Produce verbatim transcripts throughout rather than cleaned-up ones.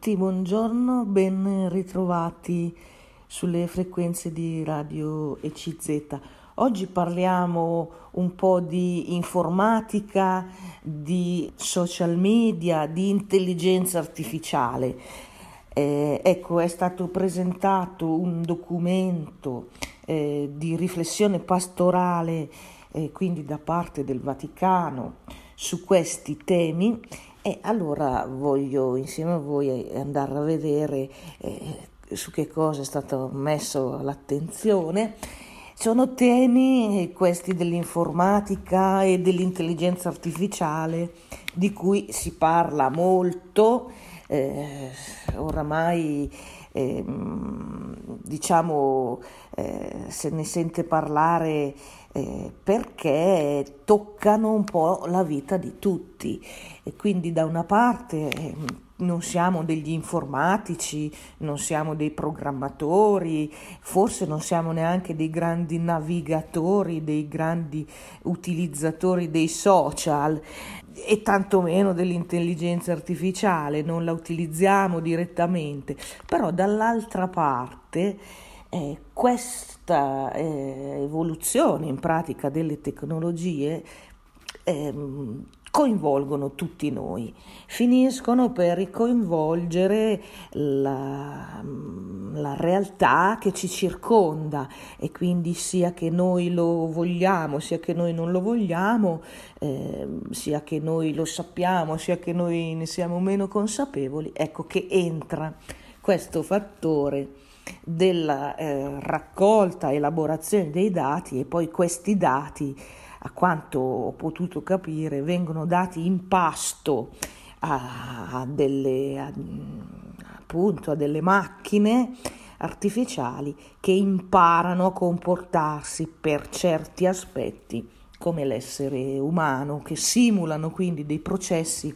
tutti, buongiorno, ben ritrovati sulle frequenze di Radio E C Z. Oggi parliamo un po' di informatica, di social media, di intelligenza artificiale. Eh, ecco, è stato presentato un documento eh, di riflessione pastorale, eh, quindi da parte del Vaticano, su questi temi. E allora voglio insieme a voi andare a vedere eh, su che cosa è stato messo l'attenzione. Sono temi, questi dell'informatica e dell'intelligenza artificiale, di cui si parla molto, eh, oramai eh, diciamo eh, se ne sente parlare Eh, perché toccano un po' la vita di tutti e quindi da una parte eh, non siamo degli informatici, non siamo dei programmatori, forse non siamo neanche dei grandi navigatori, dei grandi utilizzatori dei social e tantomeno dell'intelligenza artificiale, non la utilizziamo direttamente, però dall'altra parte Eh, questa eh, evoluzione in pratica delle tecnologie ehm, coinvolgono tutti noi, finiscono per ricoinvolgere la, la realtà che ci circonda e quindi sia che noi lo vogliamo, sia che noi non lo vogliamo, eh, sia che noi lo sappiamo, sia che noi ne siamo meno consapevoli, ecco che entra questo fattore della eh, raccolta, elaborazione dei dati e poi questi dati, a quanto ho potuto capire, vengono dati in pasto a, a, delle, a, appunto, a delle macchine artificiali che imparano a comportarsi per certi aspetti come l'essere umano, che simulano quindi dei processi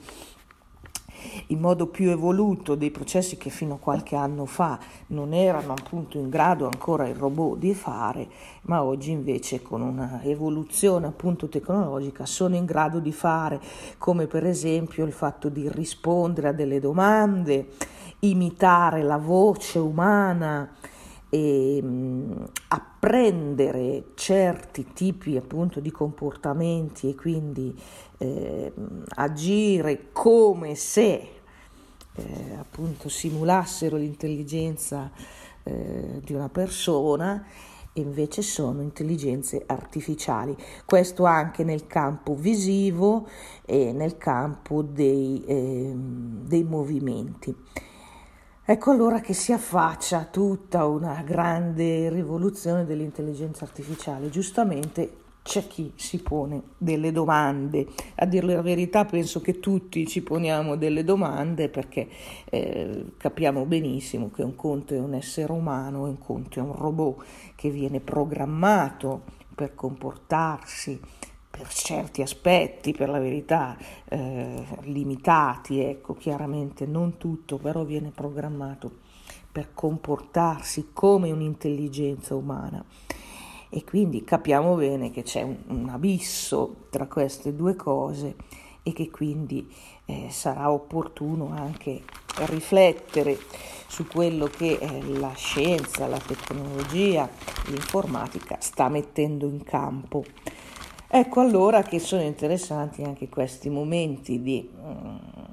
in modo più evoluto, dei processi che fino a qualche anno fa non erano appunto in grado ancora il robot di fare, ma oggi invece con una evoluzione appunto tecnologica sono in grado di fare, come per esempio il fatto di rispondere a delle domande, imitare la voce umana e mh, apprendere certi tipi appunto di comportamenti e quindi eh, agire come se eh, appunto simulassero l'intelligenza eh, di una persona, e invece sono intelligenze artificiali. Questo anche nel campo visivo e nel campo dei, eh, dei movimenti. Ecco allora che si affaccia tutta una grande rivoluzione dell'intelligenza artificiale. Giustamente c'è chi si pone delle domande. A dir la verità penso che tutti ci poniamo delle domande perché eh, capiamo benissimo che un conto è un essere umano e un conto è un robot che viene programmato per comportarsi per certi aspetti, per la verità, eh, limitati, ecco, chiaramente non tutto, però viene programmato per comportarsi come un'intelligenza umana. E quindi capiamo bene che c'è un, un abisso tra queste due cose e che quindi eh, sarà opportuno anche riflettere su quello che eh, la scienza, la tecnologia, l'informatica sta mettendo in campo. Ecco allora che sono interessanti anche questi momenti di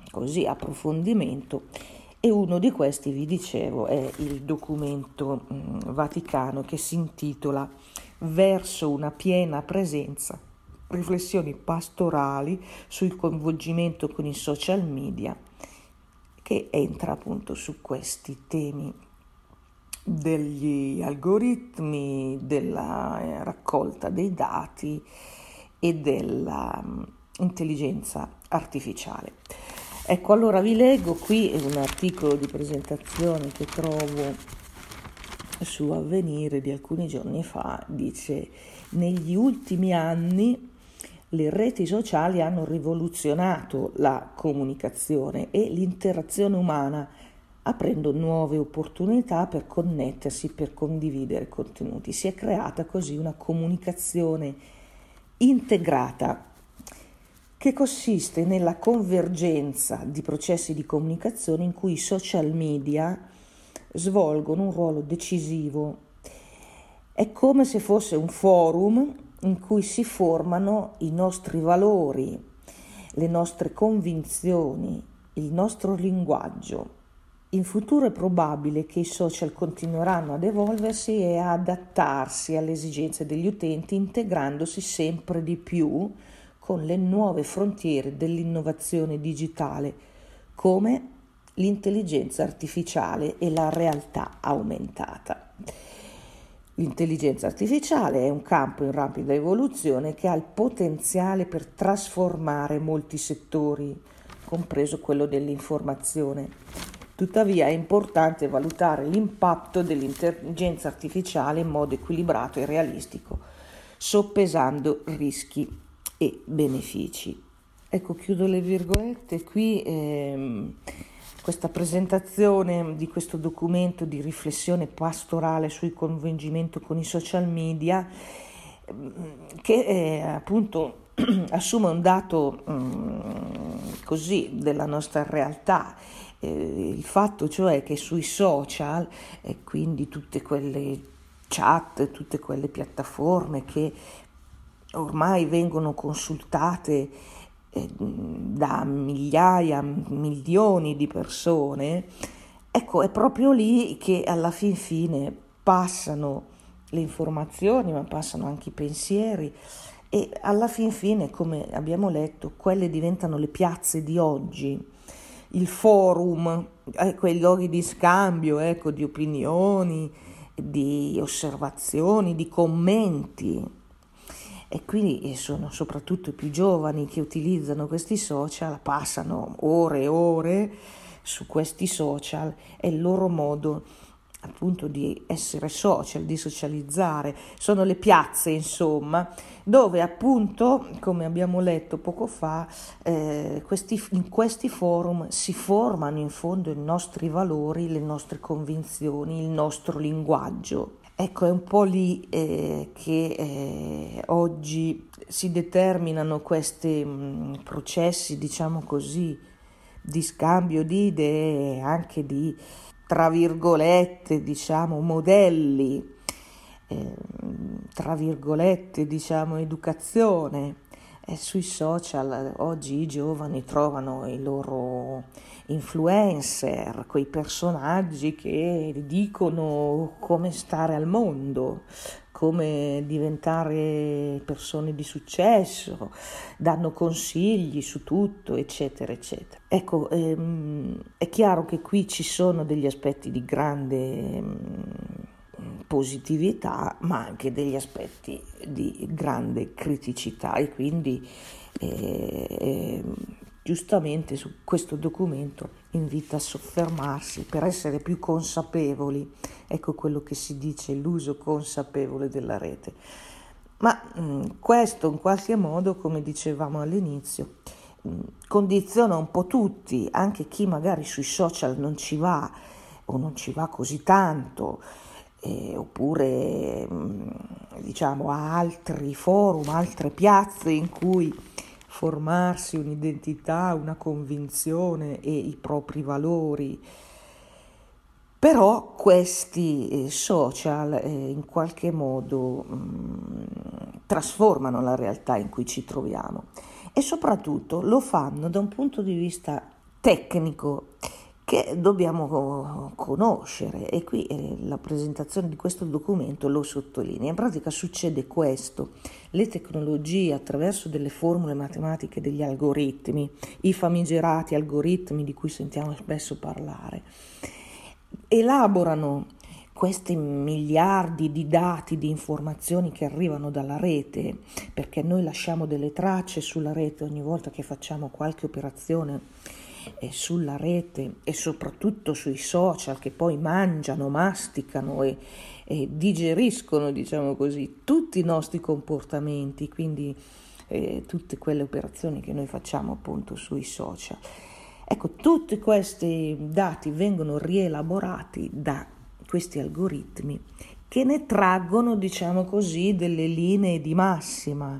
così approfondimento e uno di questi, vi dicevo, è il documento Vaticano che si intitola Verso una piena presenza, riflessioni pastorali sul coinvolgimento con i social media, che entra appunto su questi temi degli algoritmi, della raccolta dei dati e dell'intelligenza artificiale. Ecco, allora vi leggo qui un articolo di presentazione che trovo su Avvenire di alcuni giorni fa. Dice: negli ultimi anni le reti sociali hanno rivoluzionato la comunicazione e l'interazione umana, aprendo nuove opportunità per connettersi, per condividere contenuti. Si è creata così una comunicazione integrata che consiste nella convergenza di processi di comunicazione in cui i social media svolgono un ruolo decisivo. È come se fosse un forum in cui si formano i nostri valori, le nostre convinzioni, il nostro linguaggio. In futuro è probabile che i social continueranno ad evolversi e a adattarsi alle esigenze degli utenti, integrandosi sempre di più con le nuove frontiere dell'innovazione digitale, come l'intelligenza artificiale e la realtà aumentata. L'intelligenza artificiale è un campo in rapida evoluzione che ha il potenziale per trasformare molti settori, compreso quello dell'informazione. Tuttavia è importante valutare l'impatto dell'intelligenza artificiale in modo equilibrato e realistico, soppesando rischi e benefici. Ecco, chiudo le virgolette qui, ehm, questa presentazione di questo documento di riflessione pastorale sul coinvolgimento con i social media, ehm, che eh, appunto assume un dato mh, così della nostra realtà. Il fatto cioè che sui social, e quindi tutte quelle chat, tutte quelle piattaforme che ormai vengono consultate da migliaia, milioni di persone, ecco, è proprio lì che alla fin fine passano le informazioni, ma passano anche i pensieri, e alla fin fine, come abbiamo letto, quelle diventano le piazze di oggi, il forum, eh, quei luoghi di scambio, ecco, di opinioni, di osservazioni, di commenti. E quindi sono soprattutto i più giovani che utilizzano questi social, passano ore e ore su questi social, è il loro modo appunto di essere social, di socializzare. Sono le piazze, insomma, dove appunto, come abbiamo letto poco fa, eh, questi, in questi forum si formano in fondo i nostri valori, le nostre convinzioni, il nostro linguaggio. Ecco, è un po' lì eh, che eh, oggi si determinano questi mh, processi, diciamo così, di scambio di idee, anche di, tra virgolette, diciamo, modelli, eh, tra virgolette, diciamo, educazione. E sui social oggi i giovani trovano i loro influencer, quei personaggi che dicono come stare al mondo, come diventare persone di successo, danno consigli su tutto, eccetera, eccetera. Ecco, ehm, è chiaro che qui ci sono degli aspetti di grande ehm, positività, ma anche degli aspetti di grande criticità, e quindi eh, giustamente su questo documento invita a soffermarsi per essere più consapevoli. Ecco quello che si dice, l'uso consapevole della rete. Ma mh, questo in qualche modo, come dicevamo all'inizio, mh, condiziona un po' tutti, anche chi magari sui social non ci va o non ci va così tanto, eh, oppure mh, diciamo a altri forum, altre piazze in cui formarsi un'identità, una convinzione e i propri valori. Però questi social eh, in qualche modo mh, trasformano la realtà in cui ci troviamo, e soprattutto lo fanno da un punto di vista tecnico che dobbiamo conoscere, e qui eh, la presentazione di questo documento lo sottolinea. In pratica succede questo: le tecnologie, attraverso delle formule matematiche, degli algoritmi, i famigerati algoritmi di cui sentiamo spesso parlare, elaborano questi miliardi di dati, di informazioni che arrivano dalla rete, perché noi lasciamo delle tracce sulla rete ogni volta che facciamo qualche operazione e sulla rete, e soprattutto sui social, che poi mangiano, masticano e, e digeriscono, diciamo così, tutti i nostri comportamenti, quindi eh, tutte quelle operazioni che noi facciamo appunto sui social. Ecco, tutti questi dati vengono rielaborati da questi algoritmi che ne traggono, diciamo così, delle linee di massima.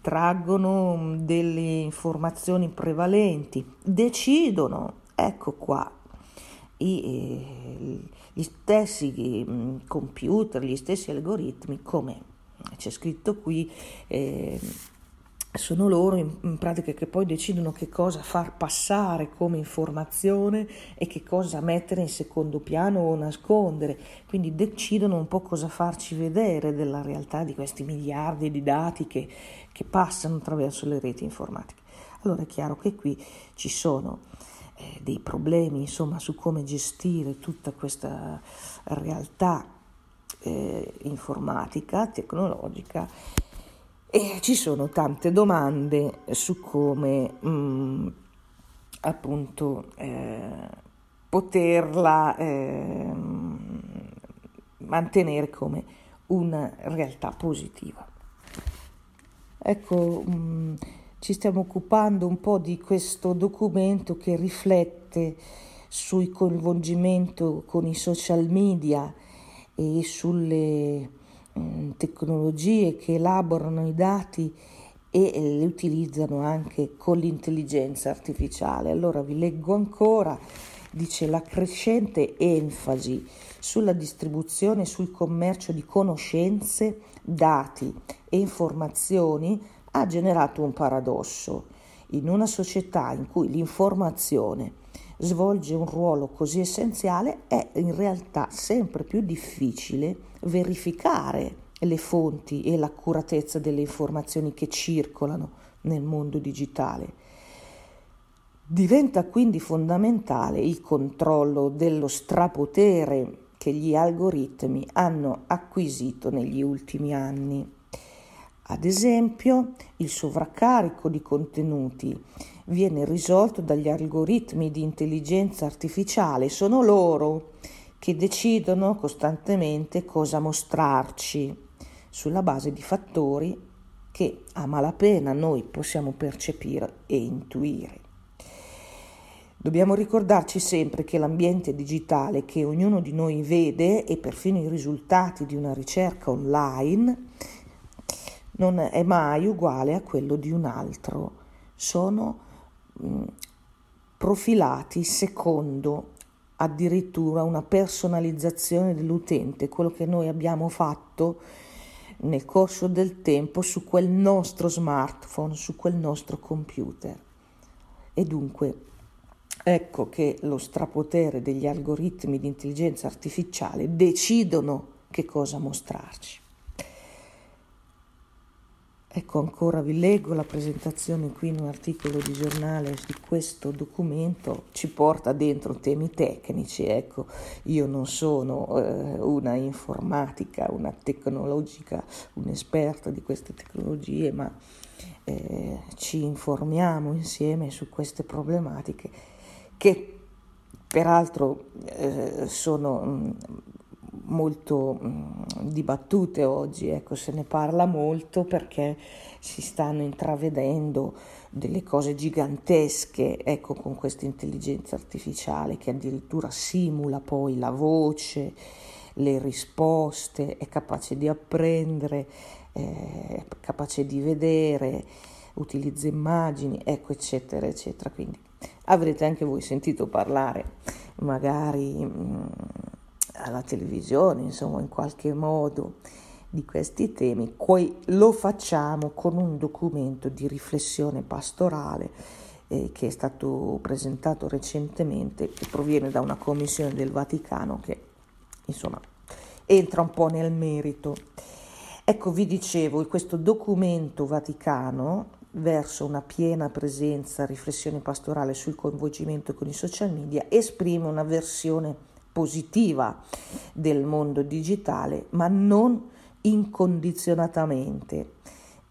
traggono delle informazioni prevalenti, decidono, ecco qua, i, gli stessi computer, gli stessi algoritmi, come c'è scritto qui, eh, sono loro in, in pratica che poi decidono che cosa far passare come informazione e che cosa mettere in secondo piano o nascondere, quindi decidono un po' cosa farci vedere della realtà di questi miliardi di dati che, che passano attraverso le reti informatiche. Allora è chiaro che qui ci sono eh, dei problemi, insomma, su come gestire tutta questa realtà eh, informatica, tecnologica. E ci sono tante domande su come mh, appunto eh, poterla eh, mantenere come una realtà positiva. Ecco, mh, ci stiamo occupando un po' di questo documento che riflette sul coinvolgimento con i social media e sulle tecnologie che elaborano i dati e li utilizzano anche con l'intelligenza artificiale. Allora vi leggo ancora, dice: la crescente enfasi sulla distribuzione e sul commercio di conoscenze, dati e informazioni ha generato un paradosso. In una società in cui l'informazione svolge un ruolo così essenziale, è in realtà sempre più difficile verificare le fonti e l'accuratezza delle informazioni che circolano nel mondo digitale. Diventa quindi fondamentale il controllo dello strapotere che gli algoritmi hanno acquisito negli ultimi anni. Ad esempio, il sovraccarico di contenuti viene risolto dagli algoritmi di intelligenza artificiale. Sono loro che decidono costantemente cosa mostrarci sulla base di fattori che a malapena noi possiamo percepire e intuire. Dobbiamo ricordarci sempre che l'ambiente digitale che ognuno di noi vede e perfino i risultati di una ricerca online non è mai uguale a quello di un altro. Sono profilati secondo addirittura una personalizzazione dell'utente, quello che noi abbiamo fatto nel corso del tempo su quel nostro smartphone, su quel nostro computer. E dunque ecco che lo strapotere degli algoritmi di intelligenza artificiale decidono che cosa mostrarci. Ecco, ancora vi leggo la presentazione qui in un articolo di giornale di questo documento, ci porta dentro temi tecnici. Ecco, io non sono eh, una informatica, una tecnologica, un'esperta di queste tecnologie, ma eh, ci informiamo insieme su queste problematiche che peraltro eh, sono... Mh, molto mh, dibattute oggi, ecco, se ne parla molto perché si stanno intravedendo delle cose gigantesche, ecco, con questa intelligenza artificiale che addirittura simula poi la voce, le risposte, è capace di apprendere, è capace di vedere, utilizza immagini, ecco, eccetera, eccetera. Quindi avrete anche voi sentito parlare magari... Mh, alla televisione, insomma, in qualche modo di questi temi. Poi lo facciamo con un documento di riflessione pastorale eh, che è stato presentato recentemente, che proviene da una commissione del Vaticano che, insomma, entra un po' nel merito. Ecco, vi dicevo, questo documento Vaticano verso una piena presenza, riflessione pastorale sul coinvolgimento con i social media, esprime una versione positiva del mondo digitale, ma non incondizionatamente.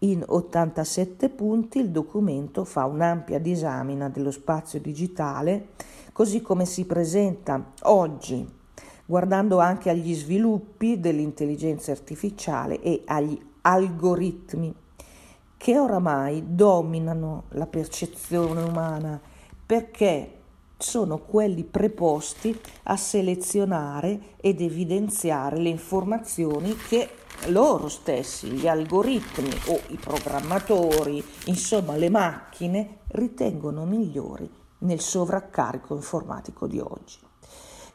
In ottantasette punti il documento fa un'ampia disamina dello spazio digitale, così come si presenta oggi, guardando anche agli sviluppi dell'intelligenza artificiale e agli algoritmi che oramai dominano la percezione umana, perché sono quelli preposti a selezionare ed evidenziare le informazioni che loro stessi, gli algoritmi o i programmatori, insomma le macchine, ritengono migliori nel sovraccarico informatico di oggi.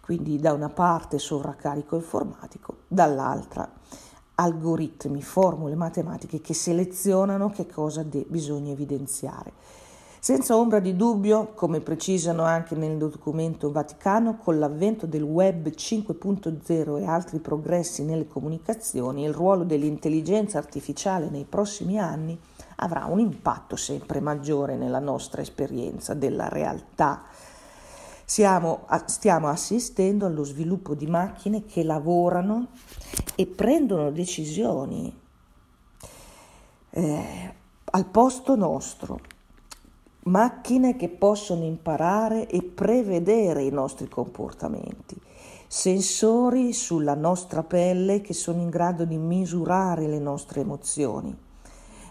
Quindi da una parte sovraccarico informatico, dall'altra algoritmi, formule matematiche che selezionano che cosa de- bisogna evidenziare. Senza ombra di dubbio, come precisano anche nel documento Vaticano, con l'avvento del web cinque punto zero e altri progressi nelle comunicazioni, il ruolo dell'intelligenza artificiale nei prossimi anni avrà un impatto sempre maggiore nella nostra esperienza della realtà. Siamo, stiamo assistendo allo sviluppo di macchine che lavorano e prendono decisioni eh, al posto nostro. Macchine che possono imparare e prevedere i nostri comportamenti, sensori sulla nostra pelle che sono in grado di misurare le nostre emozioni,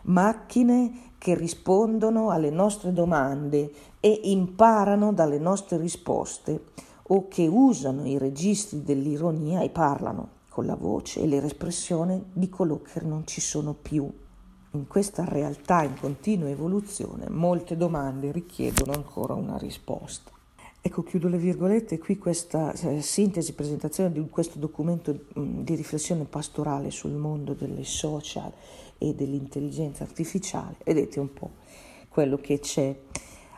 macchine che rispondono alle nostre domande e imparano dalle nostre risposte, o che usano i registri dell'ironia e parlano con la voce e l'espressione di coloro che non ci sono più. In questa realtà in continua evoluzione, molte domande richiedono ancora una risposta. Ecco, chiudo le virgolette, qui questa eh, sintesi, presentazione di questo documento mh, di riflessione pastorale sul mondo delle social e dell'intelligenza artificiale. Vedete un po' quello che c'è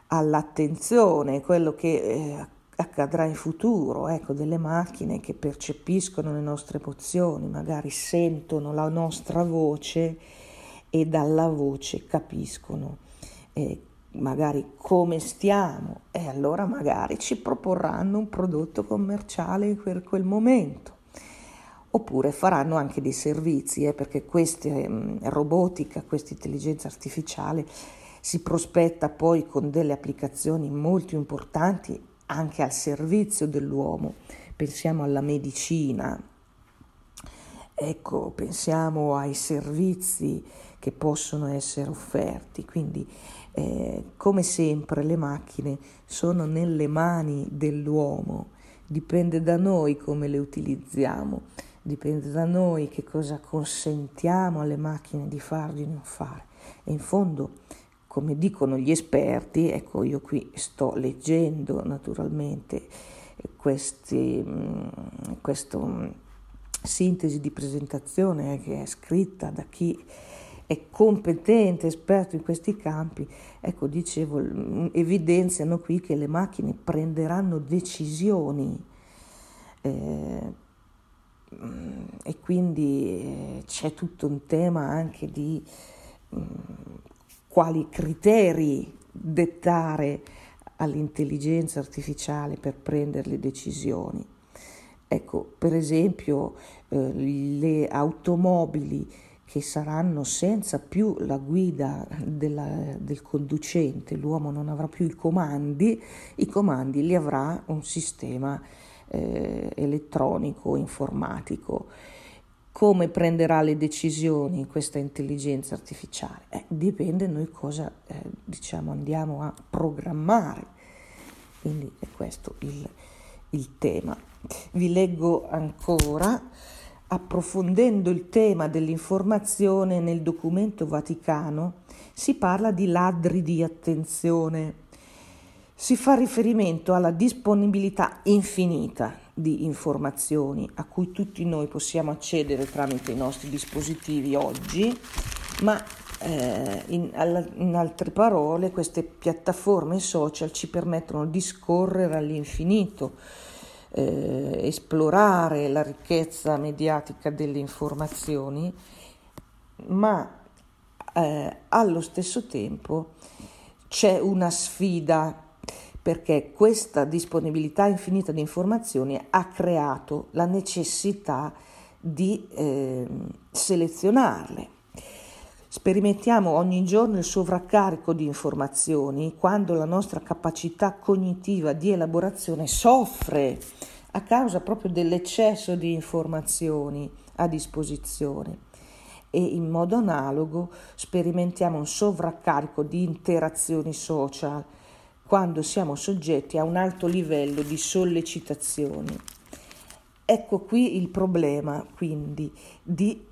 all'attenzione, quello che eh, accadrà in futuro, ecco, delle macchine che percepiscono le nostre emozioni, magari sentono la nostra voce e dalla voce capiscono eh, magari come stiamo, e allora magari ci proporranno un prodotto commerciale per quel momento, oppure faranno anche dei servizi, eh, perché questa mh, robotica, questa intelligenza artificiale si prospetta poi con delle applicazioni molto importanti anche al servizio dell'uomo. Pensiamo alla medicina, ecco, pensiamo ai servizi che possono essere offerti, quindi eh, come sempre le macchine sono nelle mani dell'uomo, dipende da noi come le utilizziamo, dipende da noi che cosa consentiamo alle macchine di fare o di non fare. E in fondo, come dicono gli esperti, ecco, io qui sto leggendo naturalmente questi, questo sintesi di presentazione che è scritta da chi è competente, esperto in questi campi, ecco, dicevo, evidenziano qui che le macchine prenderanno decisioni eh, e quindi c'è tutto un tema anche di mh, quali criteri dettare all'intelligenza artificiale per prendere le decisioni. Ecco, per esempio, eh, le automobili che saranno senza più la guida della, del conducente, l'uomo non avrà più i comandi, i comandi li avrà un sistema eh, elettronico, informatico. Come prenderà le decisioni questa intelligenza artificiale? Eh, dipende noi cosa eh, diciamo andiamo a programmare, quindi è questo il il tema. Vi leggo ancora: approfondendo il tema dell'informazione nel documento Vaticano si parla di ladri di attenzione, si fa riferimento alla disponibilità infinita di informazioni a cui tutti noi possiamo accedere tramite i nostri dispositivi oggi, ma Eh, in, in altre parole queste piattaforme social ci permettono di scorrere all'infinito, eh, esplorare la ricchezza mediatica delle informazioni, ma eh, allo stesso tempo c'è una sfida, perché questa disponibilità infinita di informazioni ha creato la necessità di eh, selezionarle. Sperimentiamo ogni giorno il sovraccarico di informazioni quando la nostra capacità cognitiva di elaborazione soffre a causa proprio dell'eccesso di informazioni a disposizione, e in modo analogo sperimentiamo un sovraccarico di interazioni social quando siamo soggetti a un alto livello di sollecitazioni. Ecco qui il problema, quindi, di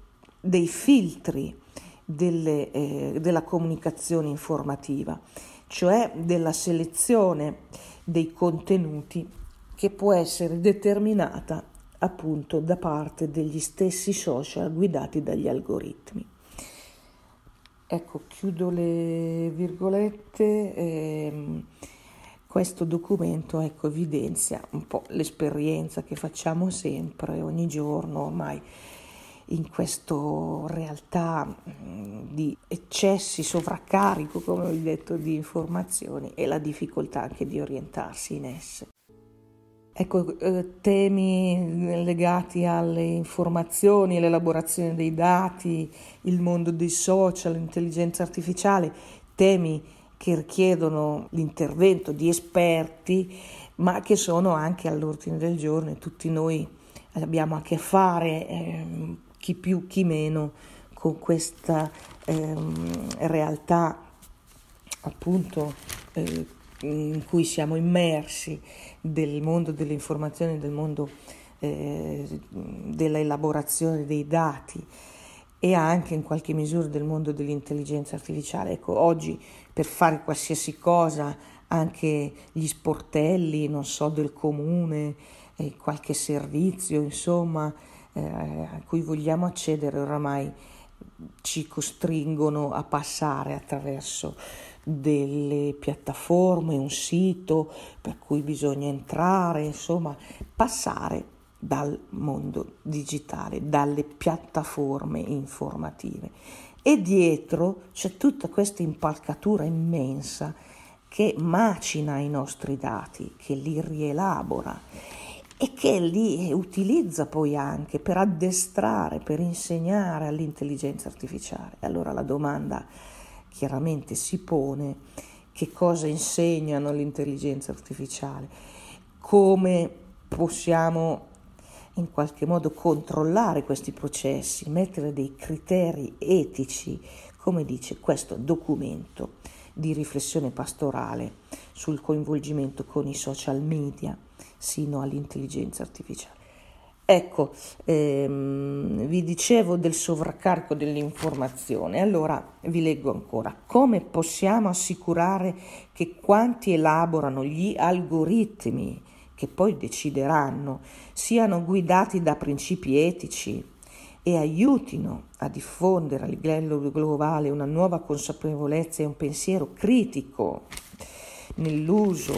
dei filtri delle, eh, della comunicazione informativa, cioè della selezione dei contenuti che può essere determinata appunto da parte degli stessi social guidati dagli algoritmi. Ecco, chiudo le virgolette. Ehm, questo documento ecco, evidenzia un po' l'esperienza che facciamo sempre, ogni giorno ormai, in questa realtà di eccessi, sovraccarico, come ho detto, di informazioni e la difficoltà anche di orientarsi in esse. Ecco, eh, temi legati alle informazioni, l'elaborazione dei dati, il mondo dei social, l'intelligenza artificiale, temi che richiedono l'intervento di esperti, ma che sono anche all'ordine del giorno e tutti noi abbiamo a che fare, eh, chi più chi meno, con questa eh, realtà appunto eh, in cui siamo immersi, del mondo delle informazioni, del mondo eh, dell'elaborazione dei dati e anche in qualche misura del mondo dell'intelligenza artificiale. Ecco, oggi per fare qualsiasi cosa, anche gli sportelli, non so, del comune, eh, qualche servizio, insomma, eh, a cui vogliamo accedere, oramai ci costringono a passare attraverso delle piattaforme, un sito per cui bisogna entrare, insomma, passare dal mondo digitale, dalle piattaforme informative. E dietro c'è tutta questa impalcatura immensa che macina i nostri dati, che li rielabora e che li utilizza poi anche per addestrare, per insegnare all'intelligenza artificiale. Allora la domanda chiaramente si pone: che cosa insegnano l'intelligenza artificiale? Come possiamo in qualche modo controllare questi processi, mettere dei criteri etici, come dice questo documento di riflessione pastorale sul coinvolgimento con i social media sino all'intelligenza artificiale. Ecco, ehm, vi dicevo del sovraccarico dell'informazione, allora vi leggo ancora. Come possiamo assicurare che quanti elaborano gli algoritmi che poi decideranno siano guidati da principi etici e aiutino a diffondere a livello globale una nuova consapevolezza e un pensiero critico nell'uso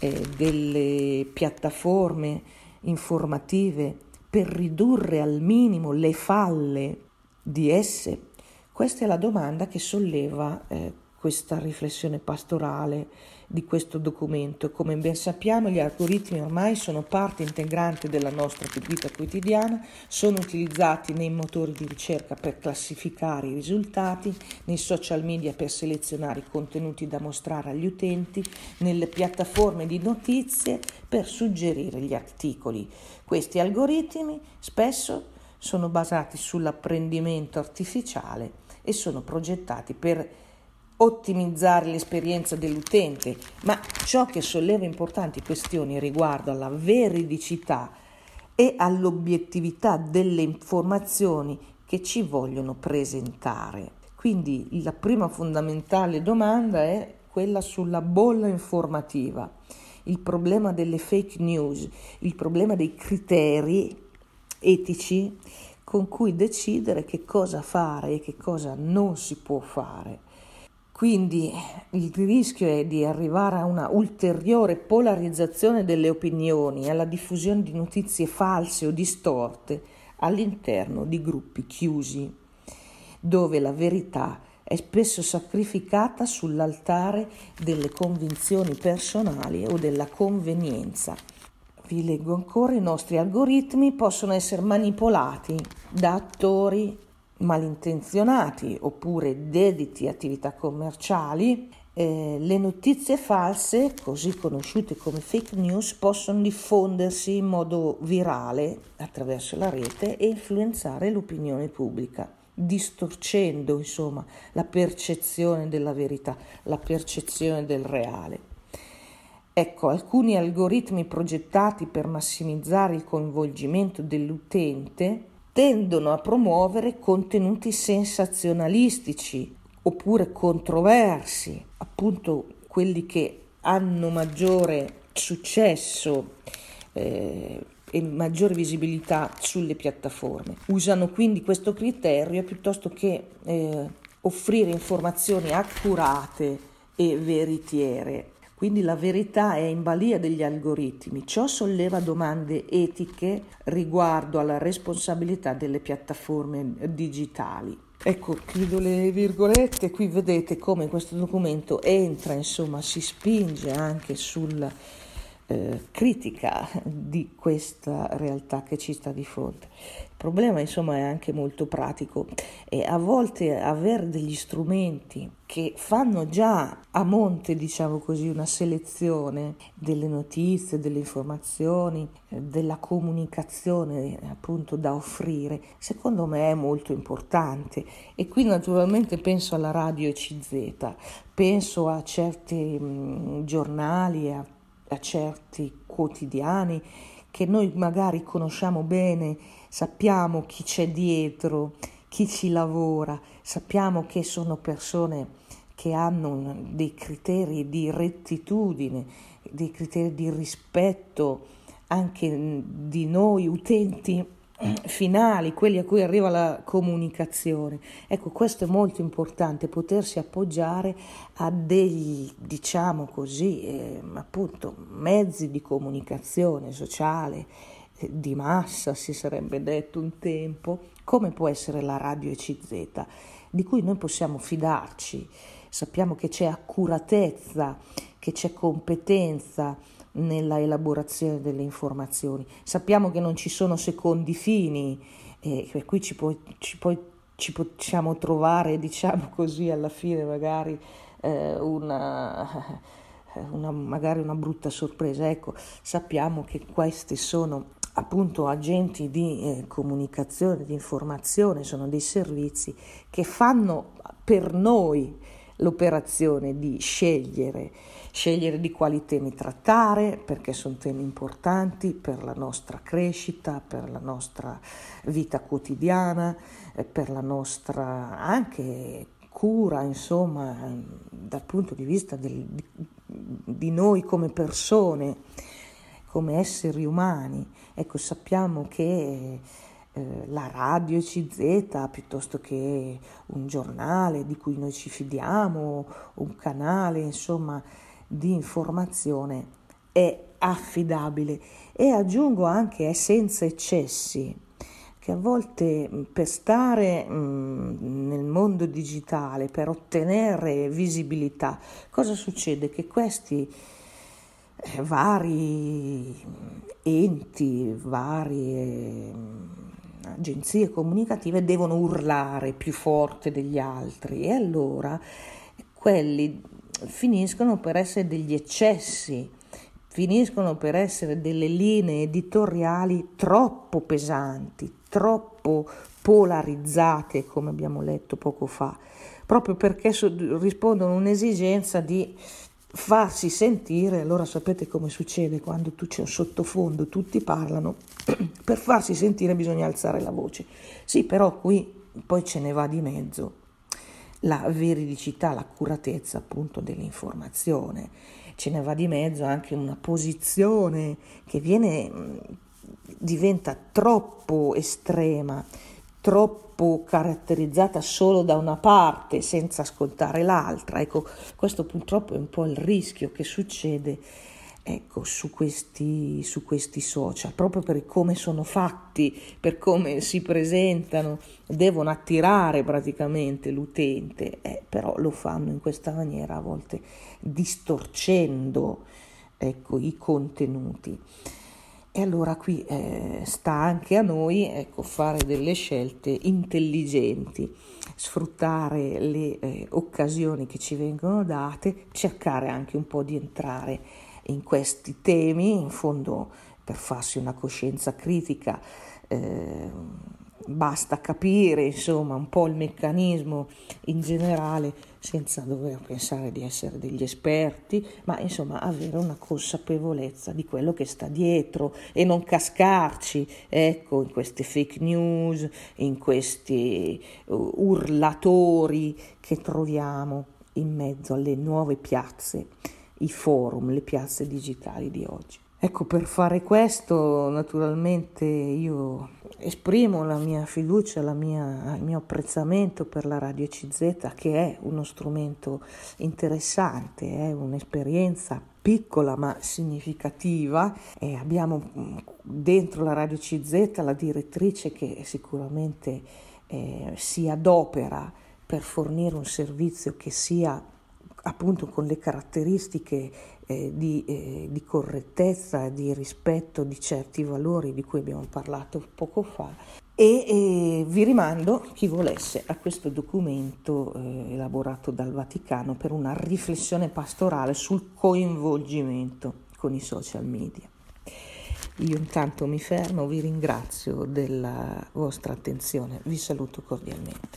eh, delle piattaforme informative per ridurre al minimo le falle di esse? Questa è la domanda che solleva eh, questa riflessione pastorale di questo documento. Come ben sappiamo, gli algoritmi ormai sono parte integrante della nostra vita quotidiana, sono utilizzati nei motori di ricerca per classificare i risultati, nei social media per selezionare i contenuti da mostrare agli utenti, nelle piattaforme di notizie per suggerire gli articoli. Questi algoritmi spesso sono basati sull'apprendimento artificiale e sono progettati per ottimizzare l'esperienza dell'utente, ma ciò che solleva importanti questioni riguardo alla veridicità e all'obiettività delle informazioni che ci vogliono presentare. Quindi la prima fondamentale domanda è quella sulla bolla informativa, il problema delle fake news, il problema dei criteri etici con cui decidere che cosa fare e che cosa non si può fare. Quindi il rischio è di arrivare a una ulteriore polarizzazione delle opinioni, alla diffusione di notizie false o distorte all'interno di gruppi chiusi, dove la verità è spesso sacrificata sull'altare delle convinzioni personali o della convenienza. Vi leggo ancora: i nostri algoritmi possono essere manipolati da attori malintenzionati oppure dediti a attività commerciali. Eh, le notizie false, così conosciute come fake news, possono diffondersi in modo virale attraverso la rete e influenzare l'opinione pubblica, distorcendo insomma la percezione della verità, la percezione del reale. Ecco, alcuni algoritmi progettati per massimizzare il coinvolgimento dell'utente tendono a promuovere contenuti sensazionalistici oppure controversi, appunto quelli che hanno maggiore successo eh, e maggiore visibilità sulle piattaforme. Usano quindi questo criterio piuttosto che eh, offrire informazioni accurate e veritiere. Quindi la verità è in balia degli algoritmi. Ciò solleva domande etiche riguardo alla responsabilità delle piattaforme digitali. Ecco, chiudo le virgolette, qui vedete come questo documento entra, insomma, si spinge anche sulla eh, critica di questa realtà che ci sta di fronte. Il problema, insomma, è anche molto pratico e a volte avere degli strumenti che fanno già a monte, diciamo così, una selezione delle notizie, delle informazioni, della comunicazione appunto da offrire, secondo me è molto importante. E qui naturalmente penso alla Radio E C Z, penso a certi mh, giornali, a, a certi quotidiani che noi magari conosciamo bene, sappiamo chi c'è dietro, chi ci lavora, sappiamo che sono persone che hanno dei criteri di rettitudine, dei criteri di rispetto anche di noi utenti finali, quelli a cui arriva la comunicazione. Ecco, questo è molto importante, potersi appoggiare a degli, diciamo così, eh, appunto mezzi di comunicazione sociale, eh, di massa si sarebbe detto un tempo, come può essere la Radio E C Z, di cui noi possiamo fidarci. Sappiamo che c'è accuratezza, che c'è competenza nella elaborazione delle informazioni, sappiamo che non ci sono secondi fini, e eh, qui ci, può, ci, può, ci possiamo trovare, diciamo così, alla fine magari eh, una, una, magari una brutta sorpresa. Ecco, sappiamo che questi sono appunto agenti di eh, comunicazione, di informazione, sono dei servizi che fanno per noi l'operazione di scegliere, scegliere di quali temi trattare, perché sono temi importanti per la nostra crescita, per la nostra vita quotidiana, per la nostra anche cura, insomma, dal punto di vista del, di, di noi come persone, come esseri umani. Ecco, sappiamo che eh, la Radio E C Z, piuttosto che un giornale di cui noi ci fidiamo, un canale, insomma, di informazione, è affidabile e aggiungo anche è senza eccessi, che a volte per stare mh, nel mondo digitale, per ottenere visibilità, cosa succede? Che questi vari enti, varie agenzie comunicative devono urlare più forte degli altri e allora quelli finiscono per essere degli eccessi, finiscono per essere delle linee editoriali troppo pesanti, troppo polarizzate, come abbiamo letto poco fa, proprio perché rispondono a un'esigenza di farsi sentire. Allora sapete come succede quando tu c'è un sottofondo, tutti parlano, per farsi sentire bisogna alzare la voce. Sì, però qui poi ce ne va di mezzo la veridicità, l'accuratezza appunto dell'informazione, ce ne va di mezzo anche una posizione che viene diventa troppo estrema, troppo caratterizzata solo da una parte senza ascoltare l'altra. Ecco, questo purtroppo è un po' il rischio che succede, ecco, su questi, su questi social, proprio per come sono fatti, per come si presentano, devono attirare praticamente l'utente, eh, però lo fanno in questa maniera, a volte distorcendo, ecco, i contenuti. E allora qui eh, sta anche a noi, ecco, fare delle scelte intelligenti, sfruttare le eh, occasioni che ci vengono date, cercare anche un po' di entrare in questi temi, in fondo per farsi una coscienza critica, eh, basta capire insomma un po' il meccanismo in generale senza dover pensare di essere degli esperti, ma insomma avere una consapevolezza di quello che sta dietro e non cascarci, ecco, in queste fake news, in questi uh, urlatori che troviamo in mezzo alle nuove piazze, i forum, le piazze digitali di oggi. Ecco, per fare questo naturalmente io esprimo la mia fiducia, la mia, il mio apprezzamento per la Radio E C Z, che è uno strumento interessante, è un'esperienza piccola ma significativa, e abbiamo dentro la Radio E C Z la direttrice che sicuramente eh, si adopera per fornire un servizio che sia appunto con le caratteristiche eh, di, eh, di correttezza, di rispetto di certi valori di cui abbiamo parlato poco fa, e eh, vi rimando, chi volesse, a questo documento eh, elaborato dal Vaticano per una riflessione pastorale sul coinvolgimento con i social media. Io intanto mi fermo, vi ringrazio della vostra attenzione, vi saluto cordialmente.